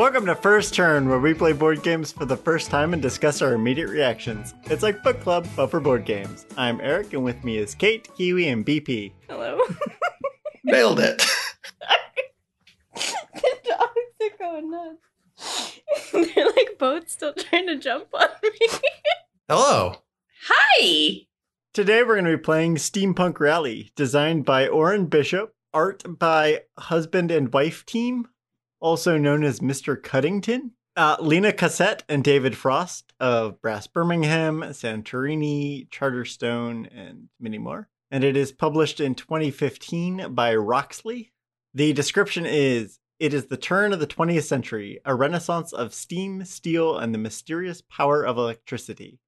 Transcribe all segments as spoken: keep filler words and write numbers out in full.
Welcome to First Turn, where we play board games for the first time and discuss our immediate reactions. It's like book club, but for board games. I'm Eric, and with me is Kate, Kiwi, and B P. Hello. Nailed it. The dogs are going nuts. They're like boats still trying to jump on me. Hello. Hi. Today we're going to be playing Steampunk Rally, designed by Oren Bishop, art by husband and wife team, also known as Mister Cuddington, uh, Lena Cassette and David Frost of Brass Birmingham, Santorini, Charterstone, and many more. And it is published in twenty fifteen by Roxley. The description is, it is the turn of the twentieth century, a renaissance of steam, steel, and the mysterious power of electricity.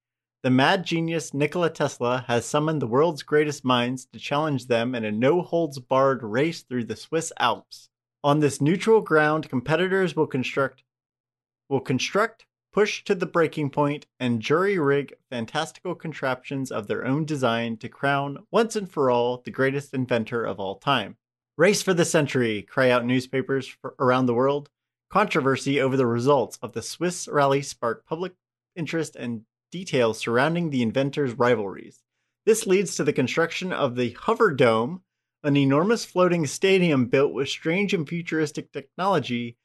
The mad genius Nikola Tesla has summoned the world's greatest minds to challenge them in a no-holds-barred race through the Swiss Alps. On this neutral ground, competitors will construct, will construct, push to the breaking point, and jury-rig fantastical contraptions of their own design to crown, once and for all, the greatest inventor of all time. Race for the century, cry out newspapers around the world. Controversy over the results of the Swiss rally sparked public interest and details surrounding the inventors' rivalries. This leads to the construction of the Hover Dome, an enormous floating stadium built with strange and futuristic technology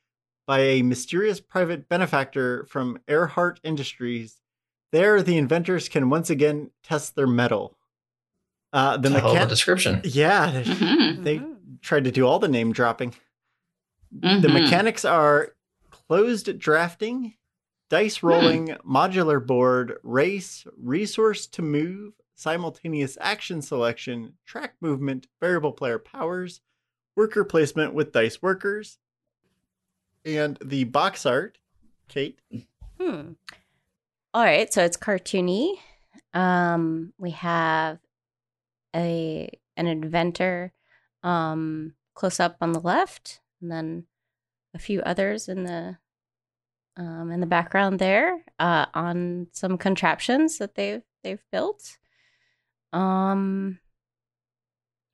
by a mysterious private benefactor from Earhart Industries. There, the inventors can once again test their mettle. Uh, the mechanic description. Yeah, mm-hmm. they tried to do all the name dropping. Mm-hmm. The mechanics are closed drafting, dice rolling, mm. modular board, race, resource to move, simultaneous action selection, track movement, variable player powers, worker placement with dice workers, and the box art. Kate? Hmm. All right, so it's cartoony. Um, we have a an inventor um, close up on the left, and then a few others in the um, in the background there uh, on some contraptions that they've they've built. Um,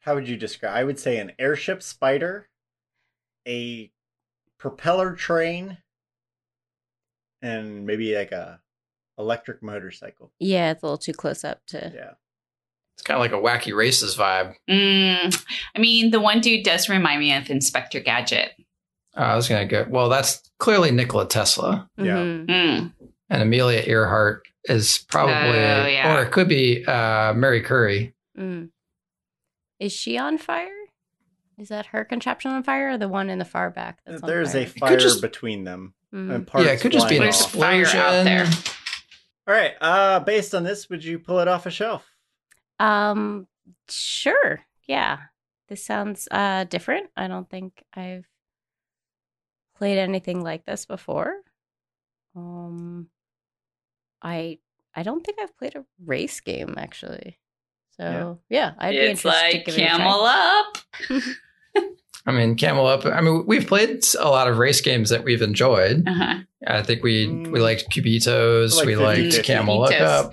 how would you describe? I would say an airship spider, a propeller train, and maybe like a electric motorcycle. Yeah, it's a little too close up to. Yeah, it's kind of like a wacky races vibe. Mm, I mean, the one dude does remind me of Inspector Gadget. Oh, I was gonna go. Well, that's clearly Nikola Tesla. Yeah, mm. And Amelia Earhart is probably, oh, yeah. or it could be uh, Mary Curry. Mm. Is she on fire? Is that her contraption on fire, or the one in the far back? That's There's on fire? a fire just, between them. Mm. And parts yeah, it could just be an explosion out there. All right. Uh, based on this, would you pull it off a shelf? Um, sure. Yeah, this sounds uh, different. I don't think I've played anything like this before. Um. I I don't think I've played a race game actually, so yeah, yeah I'd it's be interested. It's like Camel Up. I mean, Camel Up. I mean, we've played a lot of race games that we've enjoyed. Uh-huh. I think we we liked Cubitos, like we liked fifty Camel Up.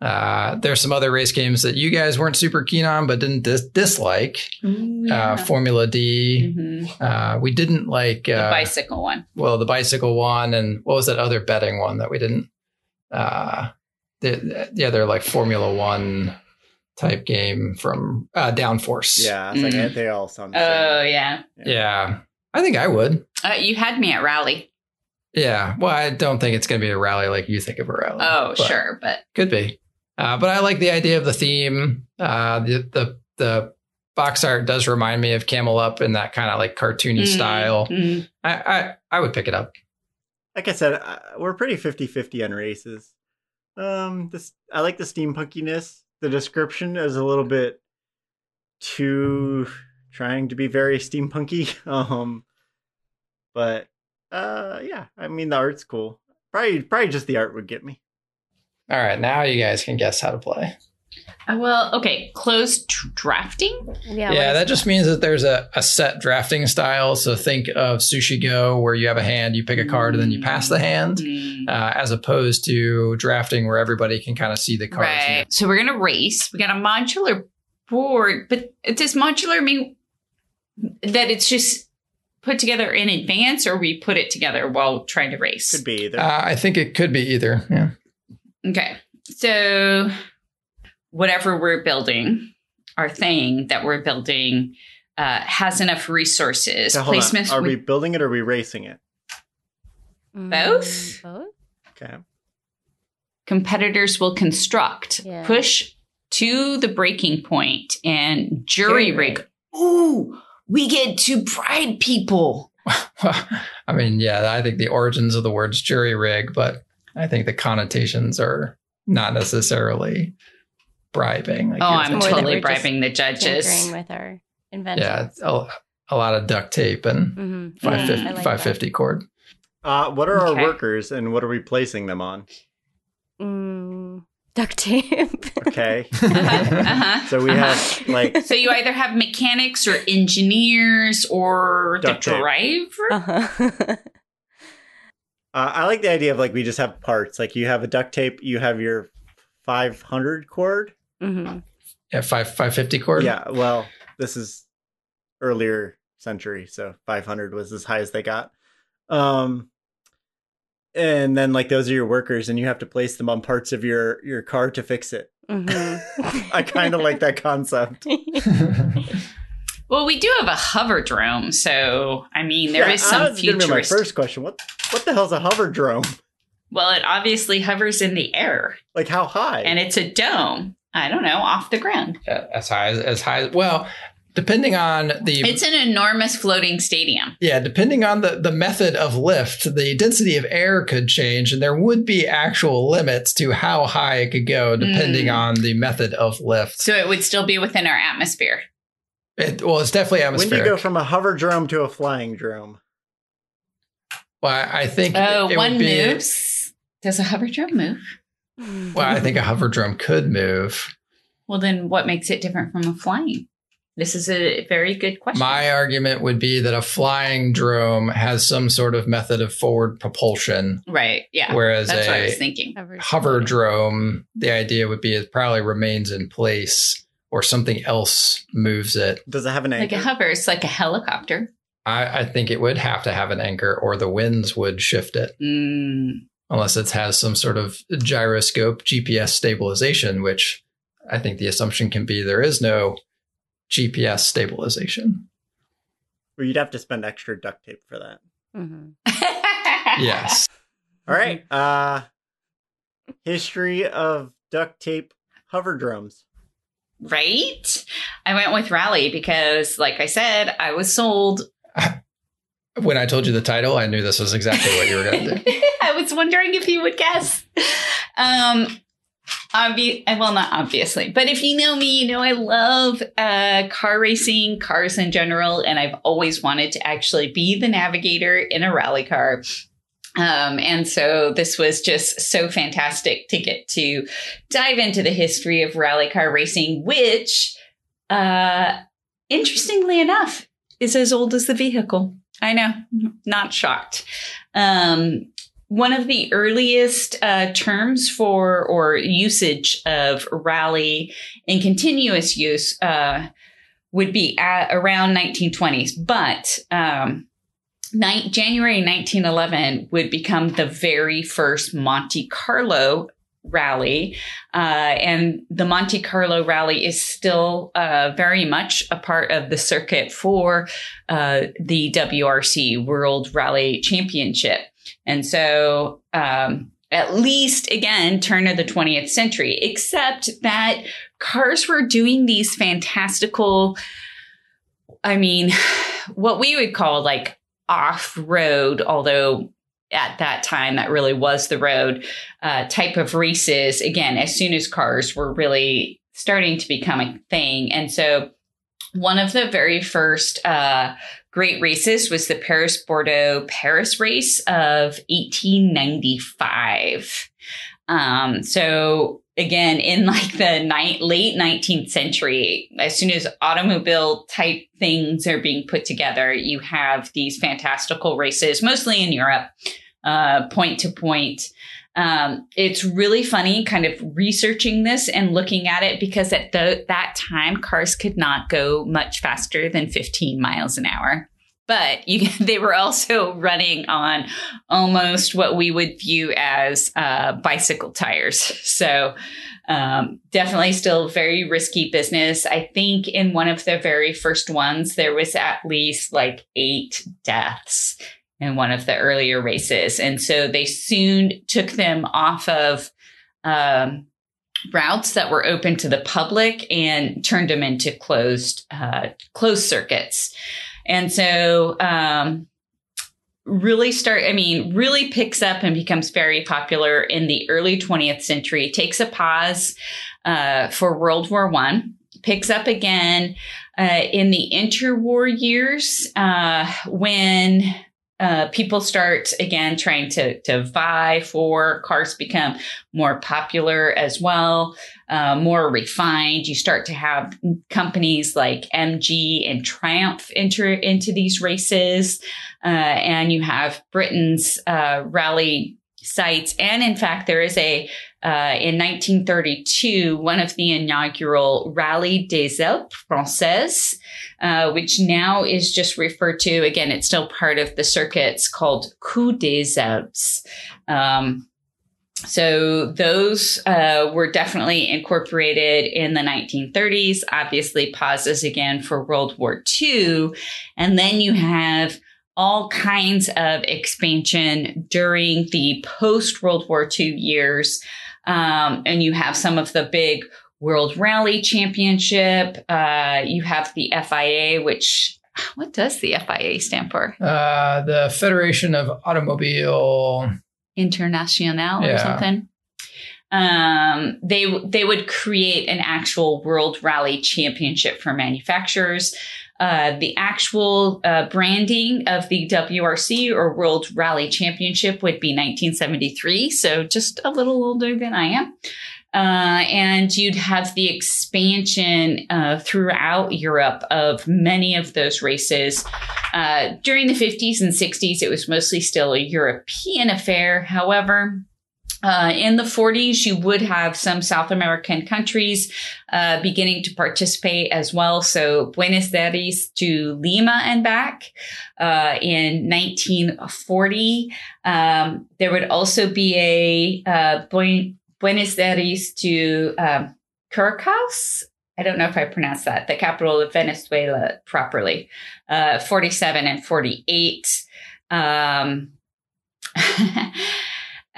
Uh, there's some other race games that you guys weren't super keen on, but didn't dis- dislike. Ooh, yeah. uh, Formula D. Mm-hmm. Uh, we didn't like the uh, bicycle one. Well, the bicycle one, and what was that other betting one that we didn't? Uh, the, yeah, they're like Formula One type game from uh, Downforce. Yeah, it's like mm. they all sound. Oh yeah. yeah, yeah. I think I would. Uh, you had me at Rally. Yeah, well, I don't think it's going to be a rally like you think of a rally. Oh, but sure, but could be. Uh, but I like the idea of the theme. Uh, the the the box art does remind me of Camel Up in that kind of like cartoony mm. style. Mm. I, I I would pick it up. Like I said, we're pretty fifty-fifty on races. Um, this I like the steampunkiness. The description is a little bit too trying to be very steampunky. Um, but uh, yeah, I mean, the art's cool. Probably, probably just the art would get me. All right, now you guys can guess how to play. Uh, well, okay, closed tr- drafting? Yeah, yeah that just that? means that there's a, a set drafting style. So think of Sushi Go, where you have a hand, you pick a card, mm-hmm. and then you pass the hand, mm-hmm. uh, as opposed to drafting where everybody can kind of see the cards. Right. So we're going to race. We got a modular board, but does modular mean that it's just put together in advance, or we put it together while trying to race? Could be either. Uh, I think it could be either. Yeah. Okay. So whatever we're building, our thing that we're building uh, has enough resources. So hold on. Are we building it or are we racing it? Both. Both. Okay. Competitors will construct, yeah. push to the breaking point, and jury rig. Ooh, we get to bribe people. I mean, yeah, I think the origins of the words jury rig, but I think the connotations are not necessarily bribing. Like, oh, I'm totally bribing the judges. Tinkering with our invention. Yeah, a, a lot of duct tape and mm-hmm. five fifty, yeah, like five fifty cord. Uh, what are okay. our workers and what are we placing them on? Mm, duct tape. Okay. Uh-huh. Uh-huh. So we uh-huh. have like. So you either have mechanics or engineers or duct the tape. driver. Uh-huh. uh, I like the idea of like we just have parts. Like you have a duct tape. You have your five hundred cord. Mm-hmm. Yeah, five five fifty cord. Yeah. Well, this is earlier century, so five hundred was as high as they got. Um. And then, like, those are your workers, and you have to place them on parts of your, your car to fix it. Mm-hmm. I kind of like that concept. Well, we do have a hover drome, so, I mean, there yeah, is some futuristic. That's going to be my first question. What, what the hell's a hover drome? Well, it obviously hovers in the air. Like, how high? And it's a dome. I don't know, off the ground. Uh, as high as, as high as, well... Depending on the... It's an enormous floating stadium. Yeah, depending on the, the method of lift, the density of air could change, and there would be actual limits to how high it could go depending mm. on the method of lift. So it would still be within our atmosphere. It, well, it's definitely atmospheric. When do you go from a hover drome to a flying drome? Well, I, I think... Oh, it, it one would be, moves. Does a hover drome move? Well, I think a hover drome could move. Well, then what makes it different from a flying? This is a very good question. My argument would be that a flying drome has some sort of method of forward propulsion. Right. Yeah. Whereas that's a what I was thinking. hover drome, the idea would be it probably remains in place or something else moves it. Does it have an anchor? Like it hovers like a helicopter. I, I think it would have to have an anchor or the winds would shift it. Mm. Unless it has some sort of gyroscope G P S stabilization, which I think the assumption can be there is no G P S stabilization. Well, you'd have to spend extra duct tape for that. Mm-hmm. Yes. All right. Uh, history of duct tape hover drums. Right? I went with Rally because, like I said, I was sold. When I told you the title, I knew this was exactly what you were going to do. I was wondering if you would guess. Um Obvi- well, not obviously, but if you know me, you know I love uh, car racing, cars in general, and I've always wanted to actually be the navigator in a rally car. Um, and so this was just so fantastic to get to dive into the history of rally car racing, which, uh, interestingly enough, is as old as the vehicle. I know, not shocked. Um One of the earliest uh, terms for or usage of rally in continuous use uh, would be at around nineteen twenties. But um, ni- January nineteen eleven would become the very first Monte Carlo Rally. Uh, and the Monte Carlo Rally is still uh, very much a part of the circuit for uh, the W R C World Rally Championship. And so um, at least, again, turn of the twentieth century, except that cars were doing these fantastical, I mean, what we would call like off-road, although at that time that really was the road uh, type of races, again, as soon as cars were really starting to become a thing. And so one of the very first uh, great races was the Paris-Bordeaux-Paris race of eighteen ninety-five. Um, so again, in like the ni- late nineteenth century, as soon as automobile type things are being put together, you have these fantastical races, mostly in Europe, uh, point to point. Um, it's really funny kind of researching this and looking at it because at the, that time, cars could not go much faster than fifteen miles an hour. But you, they were also running on almost what we would view as uh, bicycle tires. So um, definitely still very risky business. I think in one of the very first ones, there was at least like eight deaths in one of the earlier races. And so they soon took them off of um, routes that were open to the public and turned them into closed, uh, closed circuits. And so um, really start, I mean, really picks up and becomes very popular in the early twentieth century, takes a pause uh, for World War One, picks up again uh, in the interwar years uh, when uh, people start, again, trying to, to vie for, cars become more popular as well, uh, more refined. You start to have companies like M G and Triumph enter into these races. Uh, and you have Britain's uh, rally sites. And in fact, there is a, uh, in nineteen thirty-two, one of the inaugural Rallye des Alpes Françaises, uh, which now is just referred to, again, it's still part of the circuits, called Coup des Alpes. Um, so those uh, were definitely incorporated in the nineteen thirties, obviously pauses again for World War Two. And then you have all kinds of expansion during the post-World War Two years. Um, and you have some of the big World Rally Championship. Uh, you have the F I A, which, what does the F I A stand for? Uh, the Federation of Automobile... Internationale yeah. or something. Um, they, they would create an actual World Rally Championship for manufacturers. Uh, the actual uh, branding of the W R C or World Rally Championship would be nineteen seventy-three, so just a little older than I am. Uh, and you'd have the expansion uh, throughout Europe of many of those races. Uh, during the fifties and sixties, it was mostly still a European affair. However, Uh, in the forties, you would have some South American countries uh, beginning to participate as well. So Buenos Aires to Lima and back uh, in nineteen forty. Um, there would also be a uh, Buen- Buenos Aires to um, Caracas. I don't know if I pronounced that, the capital of Venezuela properly, uh, forty-seven and forty-eight. Um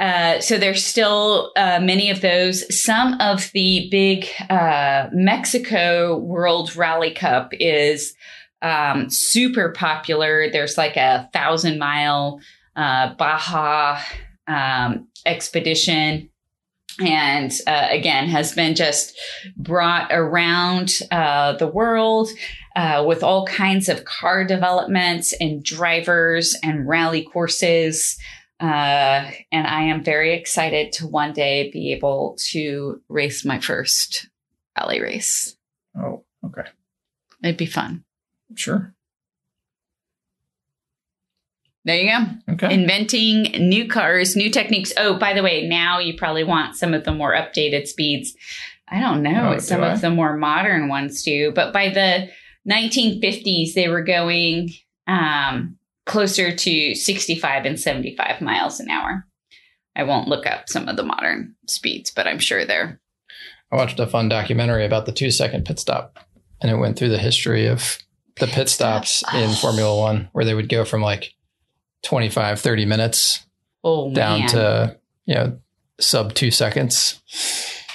Uh, so there's still uh, many of those. Some of the big uh, Mexico World Rally Cup is um, super popular. There's like a thousand mile uh, Baja um, expedition. And uh, again, has been just brought around uh, the world uh, with all kinds of car developments and drivers and rally courses. Uh, and I am very excited to one day be able to race my first rally race. Oh, okay. It'd be fun. Sure. There you go. Okay. Inventing new cars, new techniques. Oh, by the way, now you probably want some of the more updated speeds. I don't know oh, what do some I? of the more modern ones do, but by the nineteen fifties, they were going, um, closer to sixty-five and seventy-five miles an hour. I won't look up some of the modern speeds, but I'm sure they're. I watched a fun documentary about the two second pit stop, and it went through the history of the pit, pit stops stop. in oh. Formula One, where they would go from like twenty-five, thirty minutes oh, down man. to, you know, sub two seconds.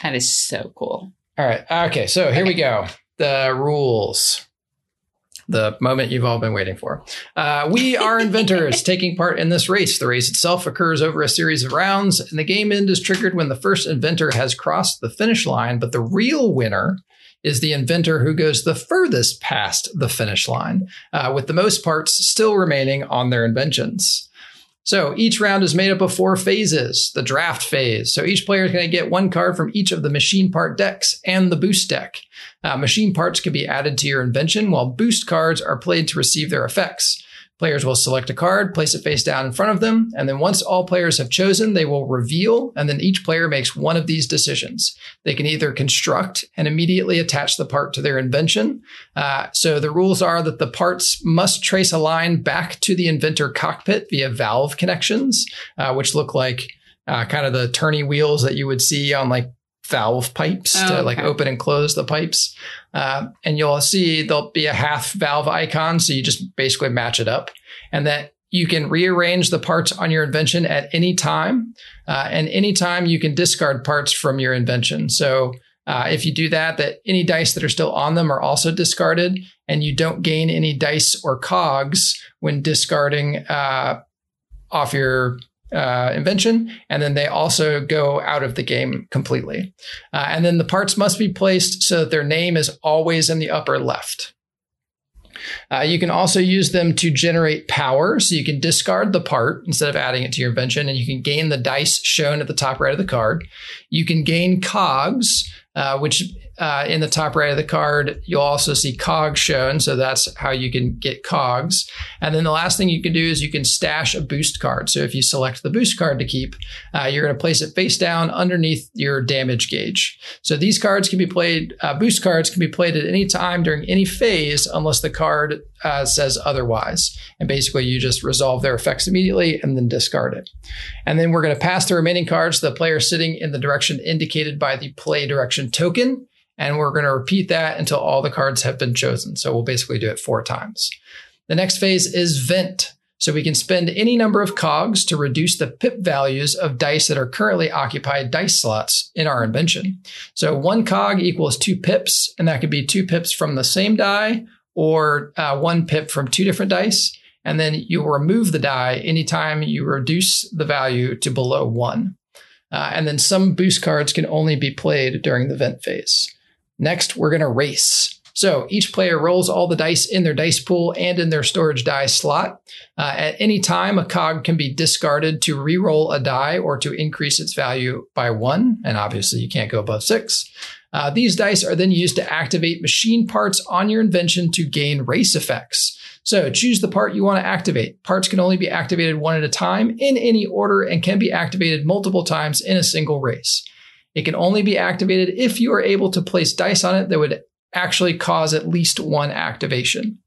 That is so cool. All right. Okay. So here okay. we go. The rules. The moment you've all been waiting for. Uh, we are inventors taking part in this race. The race itself occurs over a series of rounds, and the game end is triggered when the first inventor has crossed the finish line. But the real winner is the inventor who goes the furthest past the finish line, uh, with the most parts still remaining on their inventions. So each round is made up of four phases. The draft phase. So each player is going to get one card from each of the machine part decks and the boost deck. Uh, machine parts can be added to your invention, while boost cards are played to receive their effects. Players will select a card, place it face down in front of them, and then once all players have chosen, they will reveal, and then each player makes one of these decisions. They can either construct and immediately attach the part to their invention. Uh, so the rules are that the parts must trace a line back to the inventor cockpit via valve connections, uh, which look like uh, kind of the turny wheels that you would see on like valve pipes oh, to like okay. open and close the pipes. Uh, and you'll see there'll be a half valve icon. So you just basically match it up, and that you can rearrange the parts on your invention at any time. Uh, and anytime you can discard parts from your invention. So uh, if you do that, that any dice that are still on them are also discarded, and you don't gain any dice or cogs when discarding uh, off your Uh, invention, and then they also go out of the game completely. Uh, and then the parts must be placed so that their name is always in the upper left. Uh, you can also use them to generate power. So you can discard the part instead of adding it to your invention, and you can gain the dice shown at the top right of the card. You can gain cogs, uh, which uh, in the top right of the card, you'll also see cogs shown. So that's how you can get cogs. And then the last thing you can do is you can stash a boost card. So if you select the boost card to keep, uh, you're going to place it face down underneath your damage gauge. So these cards can be played, uh, boost cards can be played at any time during any phase unless the card uh, says otherwise. And basically you just resolve their effects immediately and then discard it. And then we're going to pass the remaining cards to the player sitting in the direction indicated by the play direction token. And we're going to repeat that until all the cards have been chosen. So we'll basically do it four times. The next phase is vent. So we can spend any number of cogs to reduce the pip values of dice that are currently occupied dice slots in our invention. So one cog equals two pips, and that could be two pips from the same die or uh, one pip from two different dice. And then you will remove the die anytime you reduce the value to below one. Uh, and then some boost cards can only be played during the vent phase. Next, we're going to race. So each player rolls all the dice in their dice pool and in their storage die slot. Uh, at any time, a cog can be discarded to re-roll a die or to increase its value by one. And obviously, you can't go above six. Uh, these dice are then used to activate machine parts on your invention to gain race effects. So choose the part you want to activate. Parts can only be activated one at a time in any order and can be activated multiple times in a single race. It can only be activated if you are able to place dice on it that would actually cause at least one activation.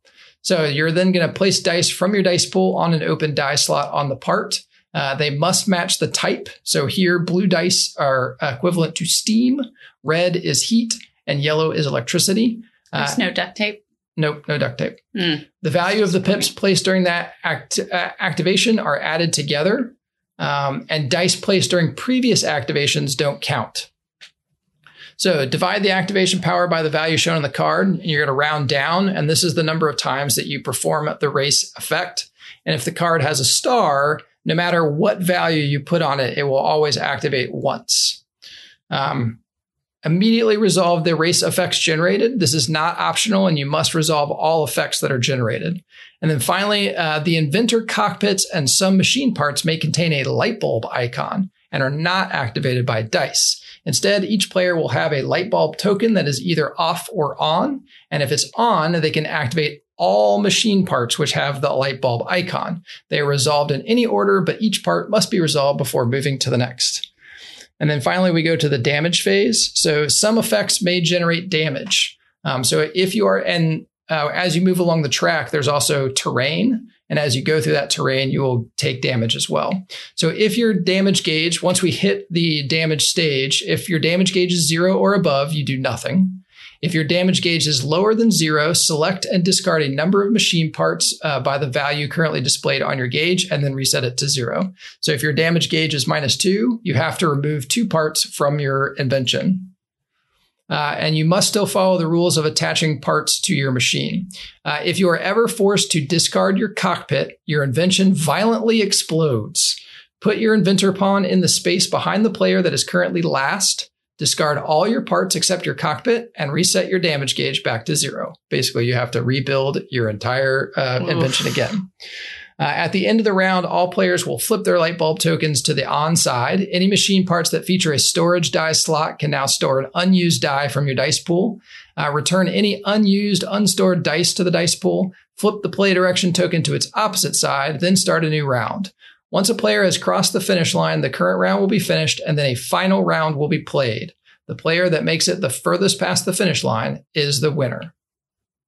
So you're then going to place dice from your dice pool on an open die slot on the part. Uh, they must match the type. So here, blue dice are equivalent to steam, red is heat, and yellow is electricity. There's uh, no duct tape. Nope, no duct tape. Mm. The value of the pips placed during that act, uh, activation are added together. Um, and dice placed during previous activations don't count. So divide the activation power by the value shown on the card, and you're going to round down. And this is the number of times that you perform the race effect. And if the card has a star, no matter what value you put on it, it will always activate once. Um, immediately resolve the race effects generated. This is not optional, and you must resolve all effects that are generated. And then finally, uh, the inventor cockpits and some machine parts may contain a light bulb icon and are not activated by dice. Instead, each player will have a light bulb token that is either off or on. And if it's on, they can activate all machine parts which have the light bulb icon. They are resolved in any order, but each part must be resolved before moving to the next. And then finally, we go to the damage phase. So some effects may generate damage. Um, so if you are, and uh, as you move along the track, there's also terrain. And as you go through that terrain, you will take damage as well. So if your damage gauge, once we hit the damage stage, if your damage gauge is zero or above, you do nothing. If your damage gauge is lower than zero, select and discard a number of machine parts uh, by the value currently displayed on your gauge and then reset it to zero. So if your damage gauge is minus two, you have to remove two parts from your invention. Uh, and you must still follow the rules of attaching parts to your machine. Uh, if you are ever forced to discard your cockpit, your invention violently explodes. Put your inventor pawn in the space behind the player that is currently last. Discard all your parts except your cockpit and reset your damage gauge back to zero. Basically, you have to rebuild your entire uh, invention again. Uh, at the end of the round, all players will flip their light bulb tokens to the on side. Any machine parts that feature a storage die slot can now store an unused die from your dice pool. Uh, return any unused, unstored dice to the dice pool. Flip the play direction token to its opposite side, then start a new round. Once a player has crossed the finish line, the current round will be finished, and then a final round will be played. The player that makes it the furthest past the finish line is the winner.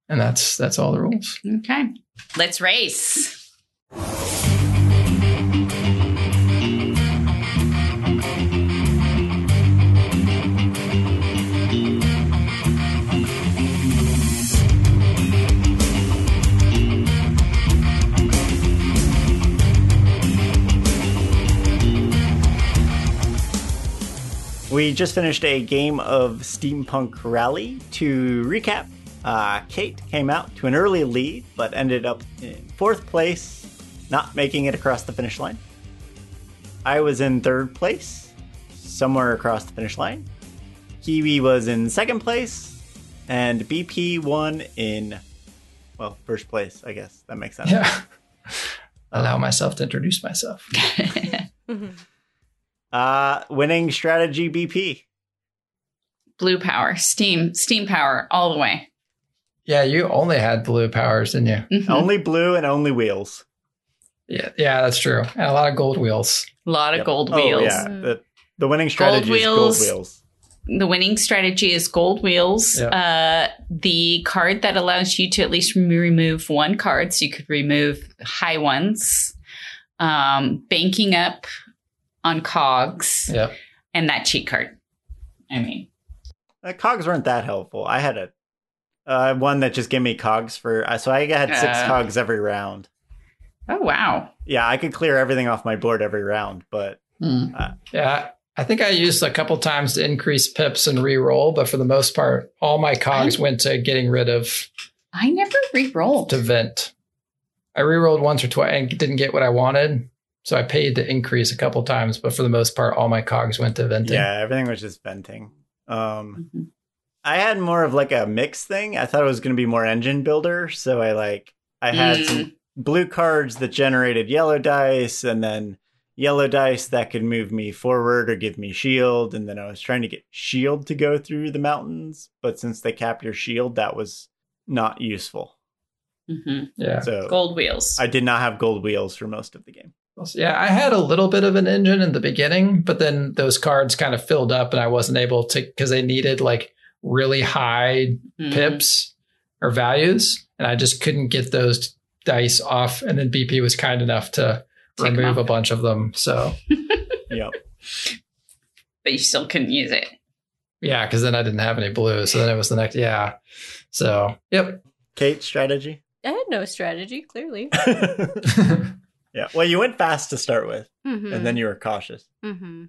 And that's that's all the rules. Okay. Let's race. We just finished a game of Steampunk Rally. To recap, uh, Kate came out to an early lead, but ended up in fourth place, not making it across the finish line. I was in third place, somewhere across the finish line. Kiwi was in second place, and B P won in, well, first place, I guess. That makes sense. Yeah. Allow myself to introduce myself. Mm-hmm. Uh, winning strategy, B P. Blue power, steam, steam power all the way. Yeah, you only had blue powers, didn't you? Mm-hmm. Only blue and only wheels. Yeah, yeah, that's true. And a lot of gold wheels. A lot of yep. gold oh, wheels. Yeah. The, the winning strategy gold wheels, is gold wheels. The winning strategy is gold wheels. Yep. Uh, the card that allows you to at least remove one card, so you could remove high ones. Um, banking up on cogs, yep. and that cheat card. I mean, the cogs weren't that helpful. I had a uh, one that just gave me cogs for, uh, so I had six uh, cogs every round. Oh wow! Yeah, I could clear everything off my board every round, but mm. uh, yeah, I think I used a couple times to increase pips and re-roll, but for the most part, all my cogs I, went to getting rid of. I never re-rolled to vent. I re-rolled once or twice and didn't get what I wanted. So I paid to increase a couple times, but for the most part, all my cogs went to venting. Yeah, everything was just venting. Um, mm-hmm. I had more of like a mix thing. I thought it was going to be more engine builder. So I like I had mm. some blue cards that generated yellow dice, and then yellow dice that could move me forward or give me shield. And then I was trying to get shield to go through the mountains. But since they cap your shield, that was not useful. Mm-hmm. Yeah, so gold wheels. I did not have gold wheels for most of the game. Yeah, I had a little bit of an engine in the beginning, but then those cards kind of filled up and I wasn't able to, because they needed like really high mm. pips or values. And I just couldn't get those dice off. And then B P was kind enough to Take remove a bunch of them. So, yeah. But you still couldn't use it. Yeah, because then I didn't have any blue. So then it was the next. Yeah. So, yep. Kate, strategy? I had no strategy, clearly. Yeah. Well, you went fast to start with, mm-hmm. and then you were cautious. Mm-hmm.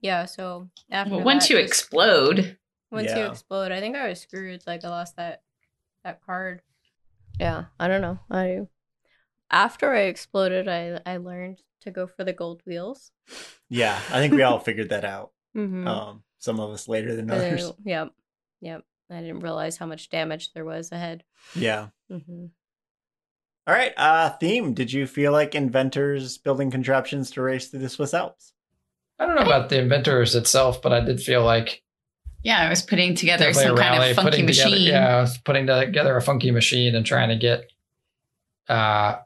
Yeah. So after well, once that, you explode, once yeah. you explode, I think I was screwed. Like I lost that that card. Yeah. I don't know. I after I exploded, I I learned to go for the gold wheels. Yeah, I think we all figured that out. Mm-hmm. Um, some of us later than others. Yep. Yep. Yeah, yeah. I didn't realize how much damage there was ahead. Yeah. Mm-hmm. All right, uh, theme. Did you feel like inventors building contraptions to race through the Swiss Alps? I don't know about the inventors itself, but I did feel like... Yeah, I was putting together some rally, kind of funky machine. Together, yeah, I was putting together a funky machine and trying to get uh,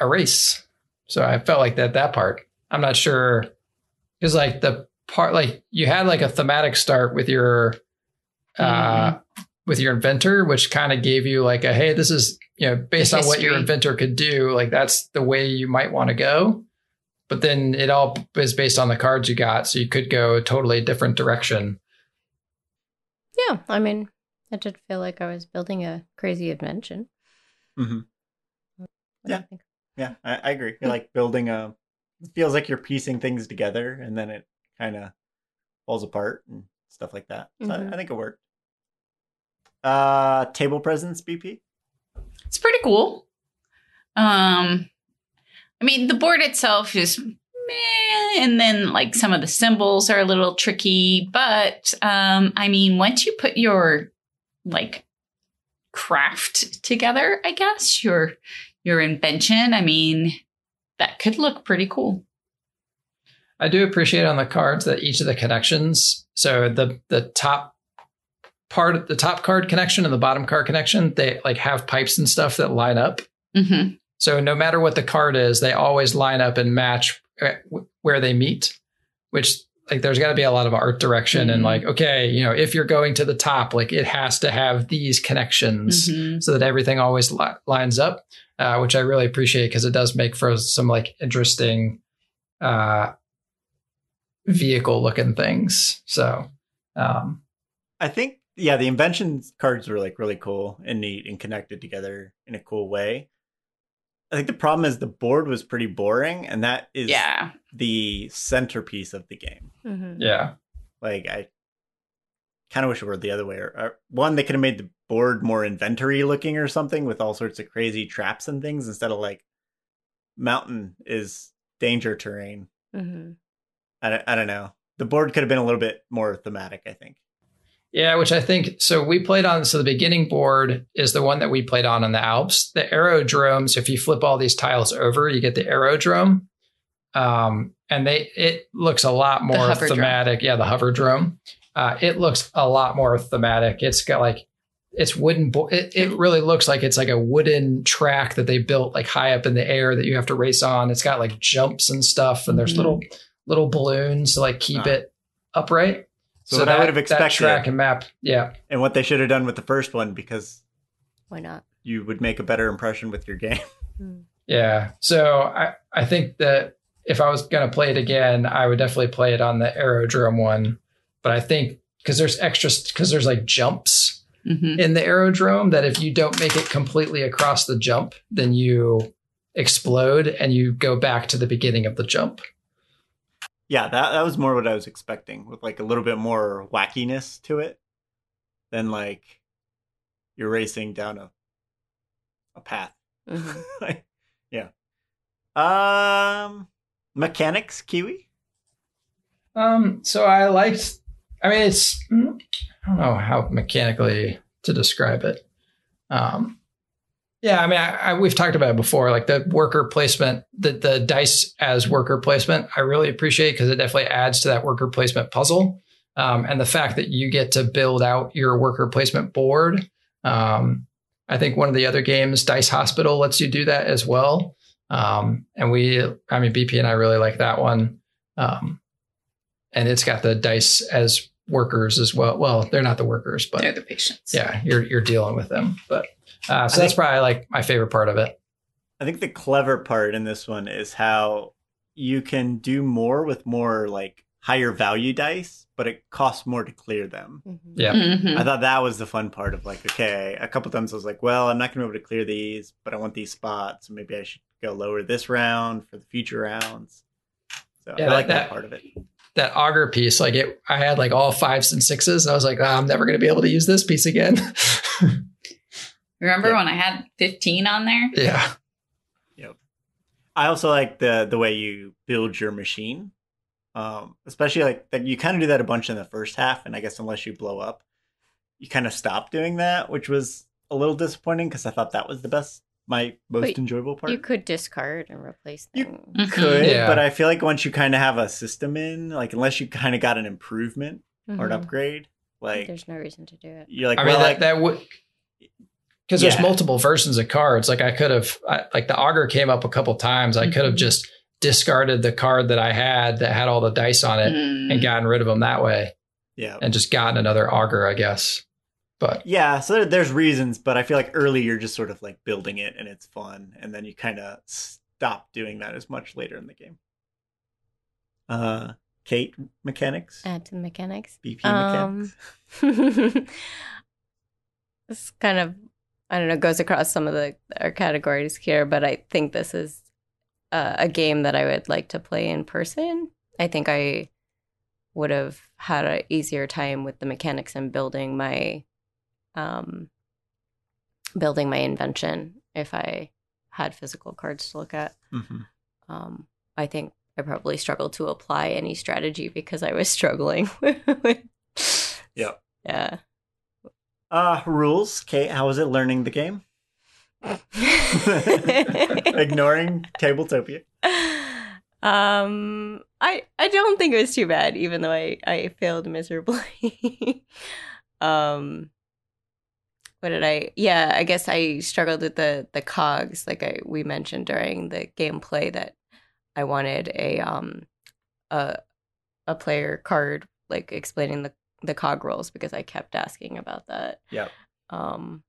a race. So I felt like that that part. I'm not sure. Because like the part, like you had like a thematic start with your... Uh, mm-hmm. with your inventor, which kind of gave you like a, hey, this is, you know, based on what your inventor could do, like that's the way you might want to go. But then it all is based on the cards you got. So you could go a totally different direction. Yeah. I mean, I did feel like I was building a crazy invention. Mm-hmm. Yeah. Yeah. I, I agree. You're like building a, it feels like you're piecing things together and then it kind of falls apart and stuff like that. So mm-hmm. I, I think it worked. Uh, table presence, B P? It's pretty cool. Um, I mean, the board itself is meh, and then like some of the symbols are a little tricky, but um, I mean, once you put your like craft together, I guess your your invention, I mean, that could look pretty cool. I do appreciate on the cards that each of the connections, so the the top part of the top card connection and the bottom card connection, they like have pipes and stuff that line up. Mm-hmm. So no matter what the card is, they always line up and match where they meet, which like there's got to be a lot of art direction mm-hmm. and like, okay, you know, if you're going to the top, like it has to have these connections mm-hmm. so that everything always li- lines up, uh, which I really appreciate because it does make for some like interesting uh, vehicle looking things. So um, I think, yeah, the invention cards are like really cool and neat and connected together in a cool way. I think the problem is the board was pretty boring, and that is yeah. the centerpiece of the game. Mm-hmm. Yeah. Like, I kind of wish it were the other way. Or, one, they could have made the board more inventory looking or something with all sorts of crazy traps and things instead of like mountain is danger terrain. Mm-hmm. I, don't, I don't know. The board could have been a little bit more thematic, I think. Yeah, which I think, so we played on, so the beginning board is the one that we played on in the Alps. The aerodrome, so if you flip all these tiles over, you get the aerodrome. Um, and they it looks a lot more thematic. Drone. Yeah, the hover drome. Uh, it looks a lot more thematic. It's got like, it's wooden, bo- it, it really looks like it's like a wooden track that they built like high up in the air that you have to race on. It's got like jumps and stuff, and there's mm-hmm. little little balloons to like keep oh. it upright. So, so what that, I would have expected track and map. Yeah. And what they should have done with the first one, because why not? You would make a better impression with your game. Mm. Yeah. So I, I think that if I was going to play it again, I would definitely play it on the aerodrome one. But I think because there's extra, because there's like jumps mm-hmm. in the aerodrome that if you don't make it completely across the jump, then you explode and you go back to the beginning of the jump. Yeah, that, that was more what I was expecting, with like a little bit more wackiness to it than like you're racing down a a path. Mm-hmm. Like, yeah. Um, mechanics, Kiwi? Um, so I liked, I mean, it's, I don't know how mechanically to describe it. Um, yeah, I mean, I, I, we've talked about it before, like the worker placement, the, the dice as worker placement, I really appreciate because it definitely adds to that worker placement puzzle. Um, and the fact that you get to build out your worker placement board. Um, I think one of the other games, Dice Hospital, lets you do that as well. Um, and we, I mean, B P and I really like that one. Um, and it's got the dice as workers as well. Well, they're not the workers, but they're the patients. Yeah, you're you're dealing with them, but. Uh, so I that's think, probably like my favorite part of it. I think the clever part in this one is how you can do more with more like higher value dice, but it costs more to clear them. Mm-hmm. Yeah. Mm-hmm. I thought that was the fun part of like, okay, a couple times I was like, well, I'm not going to be able to clear these, but I want these spots. So maybe I should go lower this round for the future rounds. So yeah, I like that, that part of it. That auger piece, like it, I had like all fives and sixes. And I was like, oh, I'm never going to be able to use this piece again. Remember yeah. when I had fifteen on there? Yeah. Yep. I also like the the way you build your machine, um, especially like that. You kind of do that a bunch in the first half, and I guess unless you blow up, you kind of stop doing that, which was a little disappointing because I thought that was the best, my most but enjoyable part. You could discard and replace things. You could, yeah. But I feel like once you kind of have a system in, like unless you kind of got an improvement mm-hmm. or an upgrade, like there's no reason to do it. You're like, I mean, well, that, like that would. Because there's yeah. multiple versions of cards. Like I could have, I, like the auger came up a couple times. I mm-hmm. could have just discarded the card that I had that had all the dice on it mm. and gotten rid of them that way. Yeah. And just gotten another auger, I guess. But yeah, so there's reasons. But I feel like early you're just sort of like building it and it's fun. And then you kind of stop doing that as much later in the game. Uh, Kate, mechanics? Add to the mechanics. B P um, mechanics. It's kind of. I don't know, goes across some of the our categories here, but I think this is uh, a game that I would like to play in person. I think I would have had an easier time with the mechanics and building my um, building my invention if I had physical cards to look at. Mm-hmm. Um, I think I probably struggled to apply any strategy because I was struggling. Yeah. Yeah. Uh, rules. Kate, how was it learning the game? Ignoring Tabletopia. Um, I I don't think it was too bad, even though I, I failed miserably. um, what did I? Yeah, I guess I struggled with the the cogs, like I we mentioned during the gameplay that I wanted a um a a player card like explaining the the cog rolls because I kept asking about that. Yeah. Um,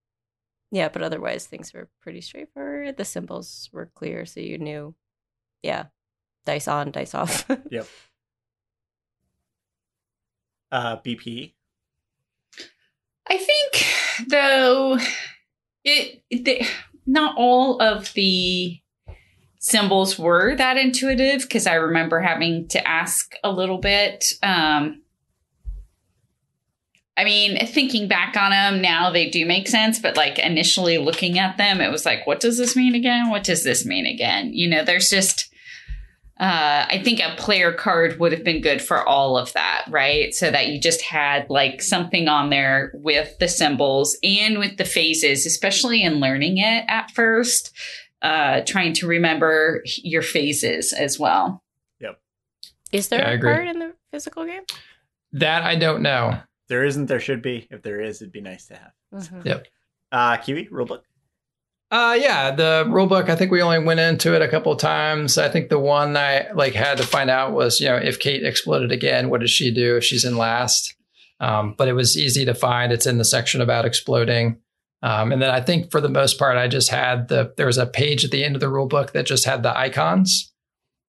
yeah, but otherwise things were pretty straightforward. The symbols were clear, so you knew. Yeah. Dice on, dice off. Yep. Uh, B P? I think, though, it, it the, not all of the symbols were that intuitive, because I remember having to ask a little bit. Um, I mean, thinking back on them now, they do make sense. But, like, initially looking at them, it was like, what does this mean again? What does this mean again? You know, there's just... Uh, I think a player card would have been good for all of that, right? So that you just had like something on there with the symbols and with the phases, especially in learning it at first, uh, trying to remember your phases as well. Yep. Is there yeah, a card in the physical game? That I don't know. There isn't. There should be. If there is, it'd be nice to have. Mm-hmm. Yep. Uh, Kiwi, rulebook. Uh, yeah, the rule book, I think we only went into it a couple of times. I think the one I like had to find out was, you know, if Kate exploded again, what does she do if she's in last? Um, but it was easy to find. It's in the section about exploding. Um, and then I think for the most part, I just had the, there was a page at the end of the rule book that just had the icons.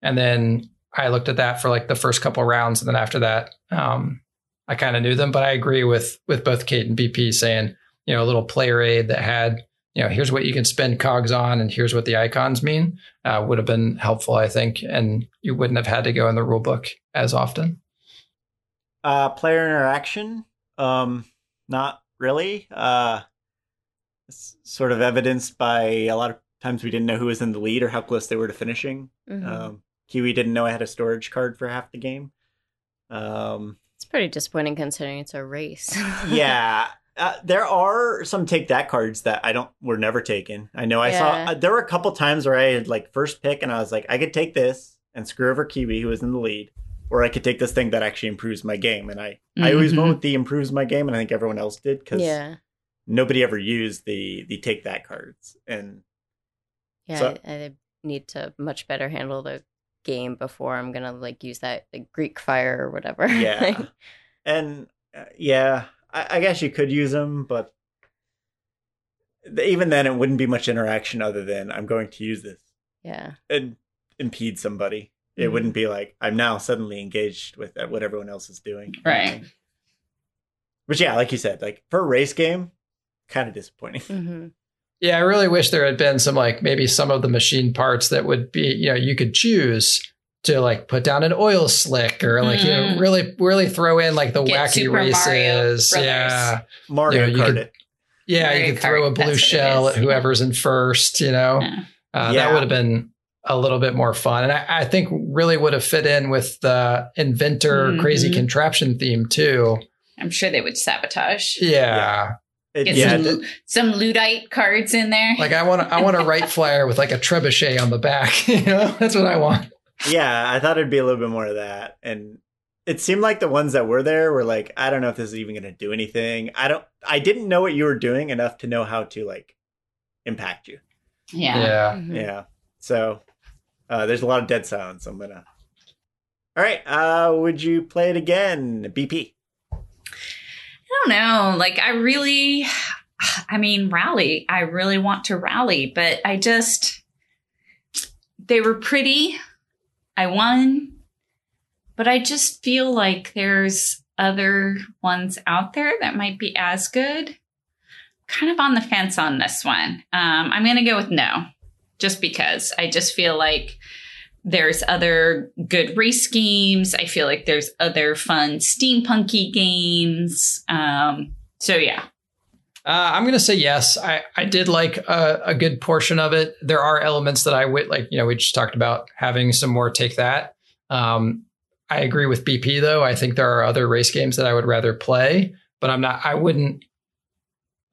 And then I looked at that for like the first couple of rounds. And then after that, um, I kind of knew them. But I agree with with both Kate and B P saying, you know, a little player aid that had, you know, here's what you can spend cogs on and here's what the icons mean, uh, would have been helpful, I think. And you wouldn't have had to go in the rule book as often. Uh, player interaction? Um, not really. Uh, it's sort of evidenced by a lot of times we didn't know who was in the lead or how close they were to finishing. Mm-hmm. Um, Kiwi didn't know I had a storage card for half the game. Um, it's pretty disappointing considering it's a race. Yeah. Uh, there are some take that cards that I don't were never taken. I know I yeah. saw uh, there were a couple times where I had like first pick and I was like, I could take this and screw over Kiwi, who was in the lead, or I could take this thing that actually improves my game. And I, mm-hmm. I always went with the improves my game. And I think everyone else did because yeah. nobody ever used the, the take that cards. And yeah, so, I, I need to much better handle the game before I'm going to like use that like Greek fire or whatever. Yeah. like, and uh, yeah. I guess you could use them, but even then it wouldn't be much interaction other than I'm going to use this. Yeah. And impede somebody. Mm-hmm. It wouldn't be like I'm now suddenly engaged with what everyone else is doing. Right. But yeah, like you said, like for a race game, kind of disappointing. Mm-hmm. Yeah, I really wish there had been some like maybe some of the machine parts that would be, you know, you could choose to like put down an oil slick or like, mm. you know, really, really throw in like the Get wacky Super races. Mario yeah. Mario you know, you could, it. Yeah. Mario you could Kart, throw a blue shell at whoever's in first, you know, yeah. Uh, yeah. that would have been a little bit more fun. And I, I think really would have fit in with the inventor mm-hmm. crazy contraption theme too. I'm sure they would sabotage. Yeah. yeah. It, Get yeah, some, some Luddite cards in there. Like I want to, I want a right flyer with like a trebuchet on the back. You know, that's what I want. Yeah, I thought it'd be a little bit more of that. And it seemed like the ones that were there were like, I don't know if this is even going to do anything. I don't, I didn't know what you were doing enough to know how to like impact you. Yeah. Yeah. Mm-hmm. yeah. So uh, there's a lot of dead silence. I'm going to. All right. Uh, would you play it again? B P. I don't know. Like I really, I mean, rally. I really want to rally, but I just, they were pretty. I won, but I just feel like there's other ones out there that might be as good. Kind of on the fence on this one. Um, I'm going to go with no, just because I just feel like there's other good race games. I feel like there's other fun steampunky games. Um, so, yeah. Uh, I'm going to say yes. I, I did like a, a good portion of it. There are elements that I would like, you know, we just talked about having some more take that. Um, I agree with B P though. I think there are other race games that I would rather play, but I'm not, I wouldn't,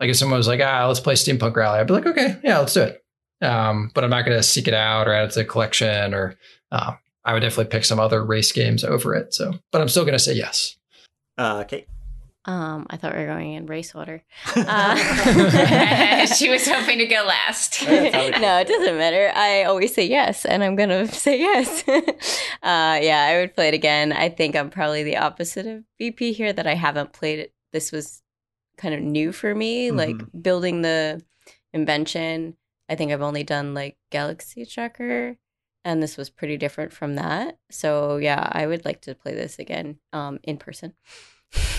Like if someone was like, ah, let's play Steampunk Rally, I'd be like, okay, yeah, let's do it. Um, but I'm not going to seek it out or add it to the collection, or uh, I would definitely pick some other race games over it. So, but I'm still going to say yes. Uh, okay. Um, I thought we were going in race order. Uh, she was hoping to go last. No, it doesn't matter. I always say yes, and I'm going to say yes. uh, yeah, I would play it again. I think I'm probably the opposite of B P here, that I haven't played it. This was kind of new for me, mm-hmm. like building the invention. I think I've only done like Galaxy Trucker, and this was pretty different from that. So, yeah, I would like to play this again um, in person.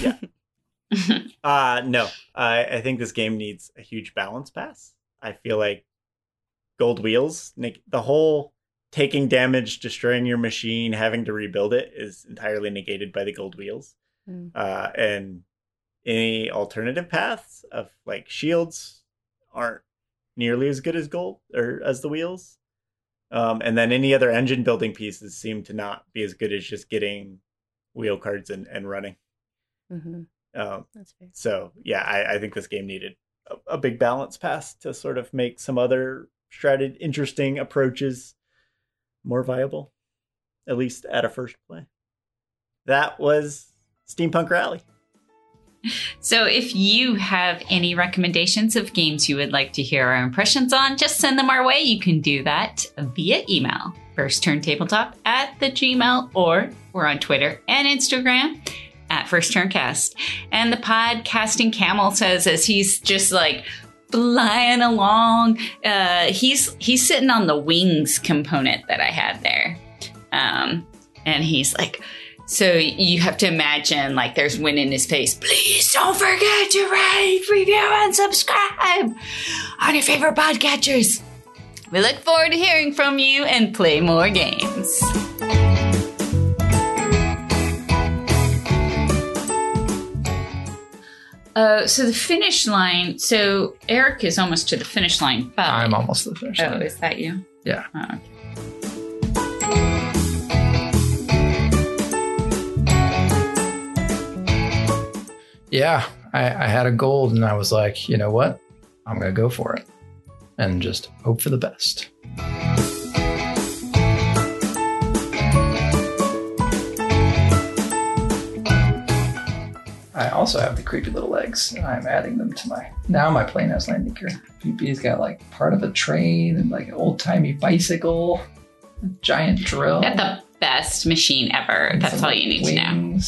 Yeah. uh no I, I think this game needs a huge balance pass. I feel like gold wheels, Nick, the whole taking damage, destroying your machine, having to rebuild it is entirely negated by the gold wheels. mm. Uh and any alternative paths of like shields aren't nearly as good as gold or as the wheels, um and then any other engine building pieces seem to not be as good as just getting wheel cards and, and running. mm-hmm. Um, That's fair. So, yeah, I, I think this game needed a, a big balance pass to sort of make some other strategy, interesting approaches more viable, at least at a first play. That was Steampunk Rally. So if you have any recommendations of games you would like to hear our impressions on, just send them our way. You can do that via email, firstturntabletop at the Gmail, or we're on Twitter and Instagram at First Turn Cast. And the podcasting camel says, as he's just like flying along, uh, he's he's sitting on the wings component that I had there. Um, and he's like, so you have to imagine like there's wind in his face. Please don't forget to rate, review, and subscribe on your favorite podcatchers. We look forward to hearing from you and play more games. Uh, so the finish line, so Eric is almost to the finish line. But I'm almost to the finish line. Oh, is that you? Yeah. Oh, okay. Yeah, I, I had a gold and I was like, you know what? I'm going to go for it and just hope for the best. I also have the creepy little legs, and I'm adding them to my, now my plane has landing gear. P P's got like part of a train and like an old-timey bicycle, giant drill. That's the best machine ever. That's all you need to know.